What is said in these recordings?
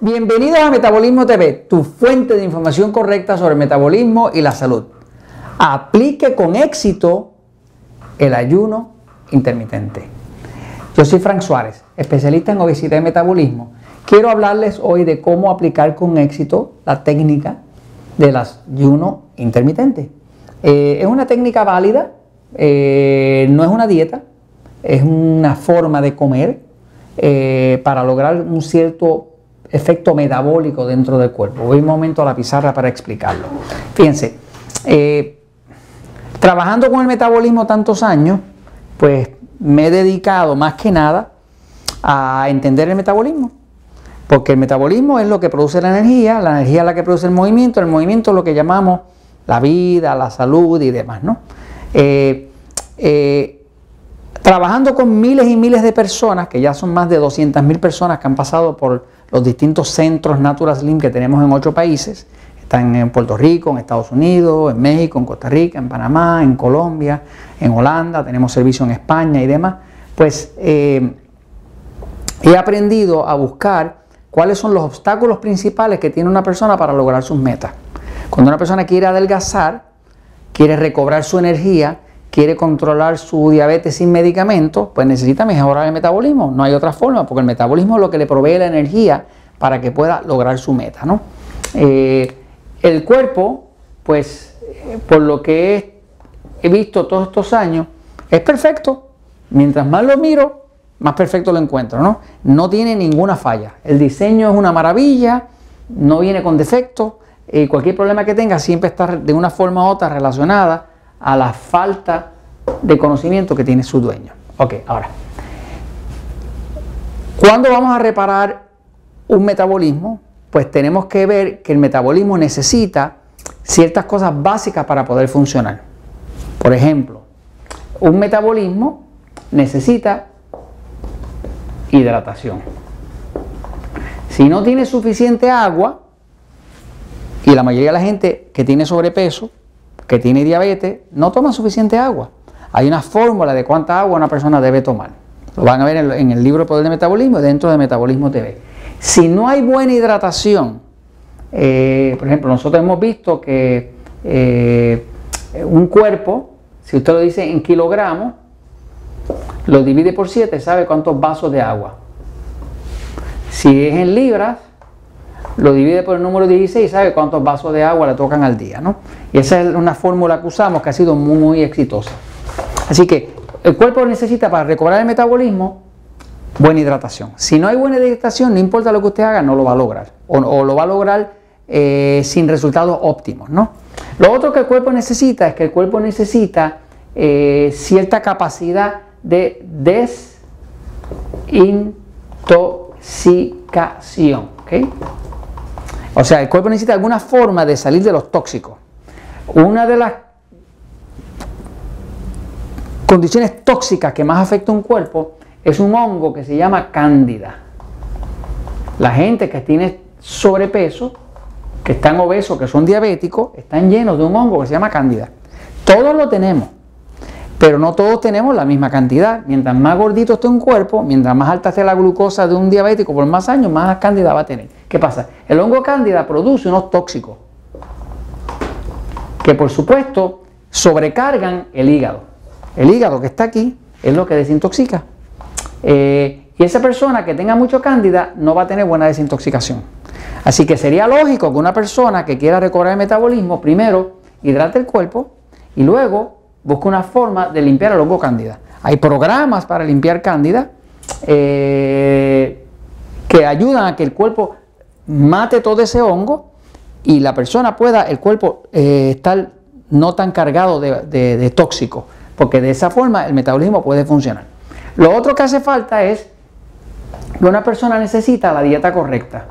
Bienvenidos a Metabolismo TV, tu fuente de información correcta sobre el metabolismo y la salud. Aplique con éxito el ayuno intermitente. Yo soy Frank Suárez, especialista en obesidad y metabolismo. Quiero hablarles hoy de cómo aplicar con éxito la técnica del ayuno intermitente. Es una técnica válida, no es una dieta, es una forma de comer para lograr un cierto efecto metabólico dentro del cuerpo. Voy un momento a la pizarra para explicarlo. Fíjense, trabajando con el metabolismo tantos años, pues me he dedicado más que nada a entender el metabolismo, porque el metabolismo es lo que produce la energía es la que produce el movimiento es lo que llamamos la vida, la salud y demás, ¿no? Trabajando con miles y miles de personas, que ya son más de 200.000 personas que han pasado por los distintos centros NaturalSlim que tenemos en 8 países. Están en Puerto Rico, en Estados Unidos, en México, en Costa Rica, en Panamá, en Colombia, en Holanda, tenemos servicio en España y demás. Pues he aprendido a buscar cuáles son los obstáculos principales que tiene una persona para lograr sus metas. Cuando una persona quiere adelgazar, quiere recobrar su energía, quiere controlar su diabetes sin medicamentos, pues necesita mejorar el metabolismo. No hay otra forma, porque el metabolismo es lo que le provee la energía para que pueda lograr su meta, ¿no? El cuerpo, pues, por lo que he visto todos estos años, es perfecto. Mientras más lo miro, más perfecto lo encuentro, ¿no? No tiene ninguna falla. El diseño es una maravilla, no viene con defectos. Cualquier problema que tenga siempre está de una forma u otra relacionada a la falta de conocimiento que tiene su dueño. Ok, ahora, ¿cuándo vamos a reparar un metabolismo? Pues tenemos que ver que el metabolismo necesita ciertas cosas básicas para poder funcionar. Por ejemplo, un metabolismo necesita hidratación. Si no tiene suficiente agua, y la mayoría de la gente que tiene sobrepeso, que tiene diabetes, no toma suficiente agua. Hay una fórmula de cuánta agua una persona debe tomar. Lo van a ver en el libro El Poder del Metabolismo y dentro de Metabolismo TV. Si no hay buena hidratación, por ejemplo, nosotros hemos visto que un cuerpo, si usted lo dice en kilogramos, lo divide por 7, sabe cuántos vasos de agua. Si es en libras, lo divide por el número 16 y sabe cuántos vasos de agua le tocan al día, ¿no? Y esa es una fórmula que usamos que ha sido muy, muy exitosa. Así que el cuerpo necesita, para recobrar el metabolismo, buena hidratación. Si no hay buena hidratación, no importa lo que usted haga, no lo va a lograr. O lo va a lograr sin resultados óptimos, ¿no? Lo otro que el cuerpo necesita es que el cuerpo necesita cierta capacidad de desintoxicación, ¿ok? O sea, el cuerpo necesita alguna forma de salir de los tóxicos. Una de las condiciones tóxicas que más afecta a un cuerpo es un hongo que se llama cándida. La gente que tiene sobrepeso, que están obesos, que son diabéticos, están llenos de un hongo que se llama cándida. Todos lo tenemos, pero no todos tenemos la misma cantidad. Mientras más gordito esté un cuerpo, mientras más alta esté la glucosa de un diabético por más años, más cándida va a tener. ¿Qué pasa? El hongo cándida produce unos tóxicos que, por supuesto, sobrecargan el hígado. El hígado que está aquí es lo que desintoxica. Y esa persona que tenga mucho cándida no va a tener buena desintoxicación. Así que sería lógico que una persona que quiera recobrar el metabolismo, primero hidrate el cuerpo y luego busque una forma de limpiar el hongo cándida. Hay programas para limpiar cándida que ayudan a que el cuerpo mate todo ese hongo y la persona pueda, el cuerpo estar no tan cargado de tóxicos, porque de esa forma el metabolismo puede funcionar. Lo otro que hace falta es que una persona necesita la dieta correcta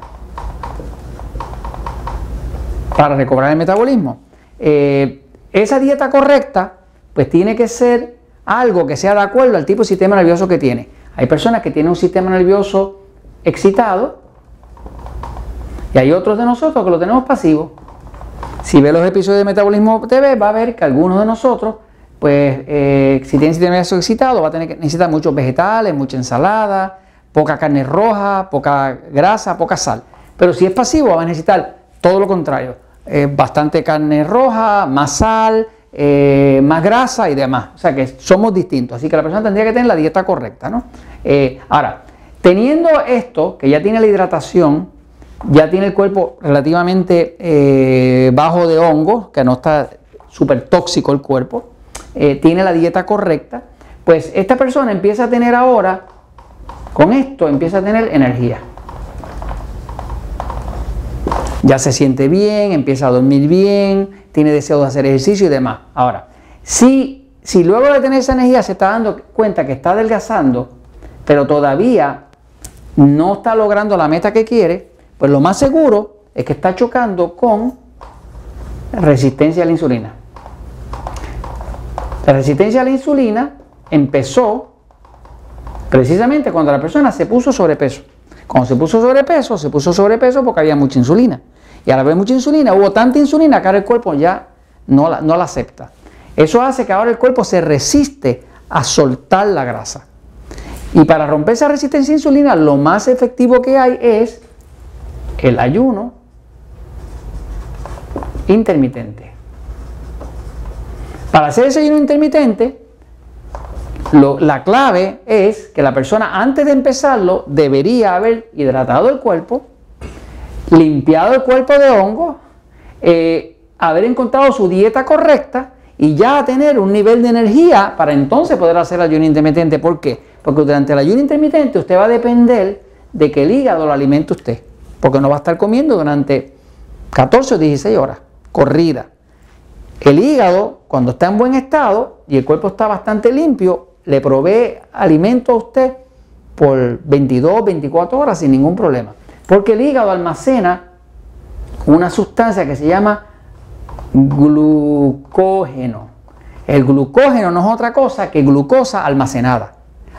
para recobrar el metabolismo. Esa dieta correcta pues tiene que ser algo que sea de acuerdo al tipo de sistema nervioso que tiene. Hay personas que tienen un sistema nervioso excitado, y hay otros de nosotros que lo tenemos pasivo. Si ve los episodios de Metabolismo TV, va a ver que algunos de nosotros, pues si tienen sistema nervioso excitado, va a tener que necesitar muchos vegetales, mucha ensalada, poca carne roja, poca grasa, poca sal. Pero si es pasivo, va a necesitar todo lo contrario. Bastante carne roja, más sal, más grasa y demás. O sea que somos distintos. Así que la persona tendría que tener la dieta correcta, ¿no? Ahora, teniendo esto, que ya tiene la hidratación, ya tiene el cuerpo relativamente bajo de hongos, que no está súper tóxico el cuerpo, tiene la dieta correcta, pues esta persona empieza a tener ahora, con esto empieza a tener energía. Ya se siente bien, empieza a dormir bien, tiene deseo de hacer ejercicio y demás. Ahora, si luego de tener esa energía se está dando cuenta que está adelgazando, pero todavía no está logrando la meta que quiere, pues lo más seguro es que está chocando con resistencia a la insulina. La resistencia a la insulina empezó precisamente cuando la persona se puso sobrepeso. Cuando se puso sobrepeso porque había mucha insulina. Y al haber mucha insulina, hubo tanta insulina que ahora el cuerpo ya no la acepta. Eso hace que ahora el cuerpo se resiste a soltar la grasa. Y para romper esa resistencia a insulina, lo más efectivo que hay es el ayuno intermitente. Para hacer ese ayuno intermitente, la clave es que la persona antes de empezarlo debería haber hidratado el cuerpo, limpiado el cuerpo de hongo, haber encontrado su dieta correcta y ya tener un nivel de energía para entonces poder hacer el ayuno intermitente. ¿Por qué? Porque durante el ayuno intermitente usted va a depender de que el hígado lo alimente usted, porque no va a estar comiendo durante 14 o 16 horas corrida. El hígado, cuando está en buen estado y el cuerpo está bastante limpio, le provee alimento a usted por 22, 24 horas sin ningún problema. Porque el hígado almacena una sustancia que se llama glucógeno. El glucógeno no es otra cosa que glucosa almacenada.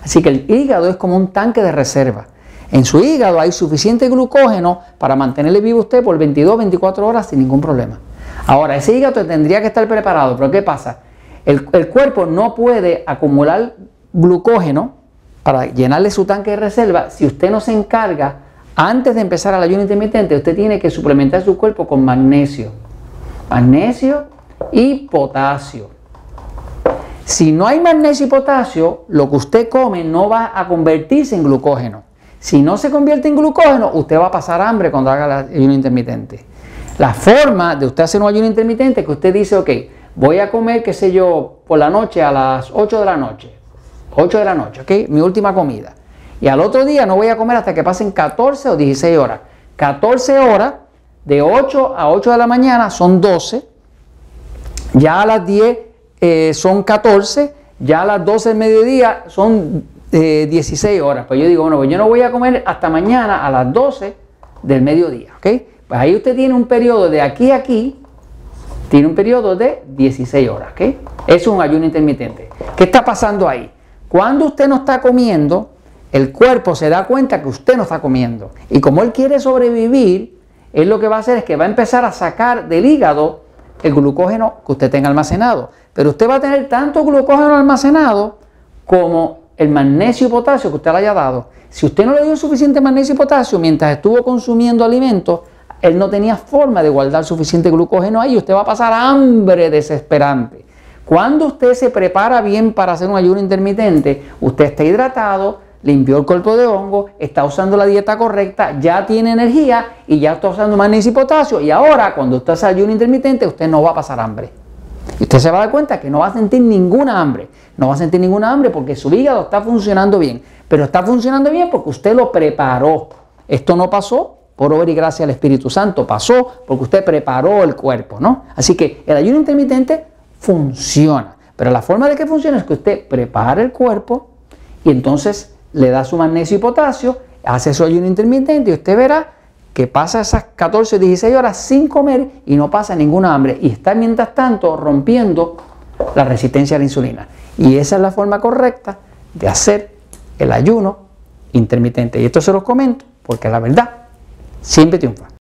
Así que el hígado es como un tanque de reserva. En su hígado hay suficiente glucógeno para mantenerle vivo usted por 22, 24 horas sin ningún problema. Ahora, ese hígado tendría que estar preparado, pero ¿qué pasa? El cuerpo no puede acumular glucógeno para llenarle su tanque de reserva si usted no se encarga, antes de empezar el ayuno intermitente, usted tiene que suplementar su cuerpo con magnesio. Magnesio y potasio. Si no hay magnesio y potasio, lo que usted come no va a convertirse en glucógeno. Si no se convierte en glucógeno, usted va a pasar hambre cuando haga el ayuno intermitente. La forma de usted hacer un ayuno intermitente es que usted dice, ok, voy a comer, qué sé yo, por la noche a las 8 de la noche. 8 de la noche, ok, mi última comida. Y al otro día no voy a comer hasta que pasen 14 o 16 horas. 14 horas, de 8 a 8 de la mañana son 12. Ya a las 10 son 14. Ya a las 12 del mediodía son 16 horas. Pues yo digo, bueno, pues yo no voy a comer hasta mañana a las 12 del mediodía, ¿ok? Pues ahí usted tiene un periodo de aquí a aquí, tiene un periodo de 16 horas, ¿ok? Es un ayuno intermitente. ¿Qué está pasando ahí? Cuando usted no está comiendo, el cuerpo se da cuenta que usted no está comiendo. Y como él quiere sobrevivir, él lo que va a hacer es que va a empezar a sacar del hígado el glucógeno que usted tenga almacenado. Pero usted va a tener tanto glucógeno almacenado como el magnesio y potasio que usted le haya dado. Si usted no le dio suficiente magnesio y potasio mientras estuvo consumiendo alimentos, él no tenía forma de guardar suficiente glucógeno ahí. Usted va a pasar hambre desesperante. Cuando usted se prepara bien para hacer un ayuno intermitente, usted está hidratado, limpió el cuerpo de hongo, está usando la dieta correcta, ya tiene energía y ya está usando magnesio y potasio. Y ahora, cuando usted hace ayuno intermitente, usted no va a pasar hambre. Y usted se va a dar cuenta que no va a sentir ninguna hambre. No va a sentir ninguna hambre porque su hígado está funcionando bien. Pero está funcionando bien porque usted lo preparó. Esto no pasó por obra y gracia del Espíritu Santo. Pasó porque usted preparó el cuerpo, ¿no? Así que el ayuno intermitente funciona. Pero la forma de que funcione es que usted prepara el cuerpo y entonces le da su magnesio y potasio, hace su ayuno intermitente y usted verá que pasa esas 14 o 16 horas sin comer y no pasa ninguna hambre y está mientras tanto rompiendo la resistencia a la insulina. Y esa es la forma correcta de hacer el ayuno intermitente. Y esto se los comento porque la verdad siempre triunfa.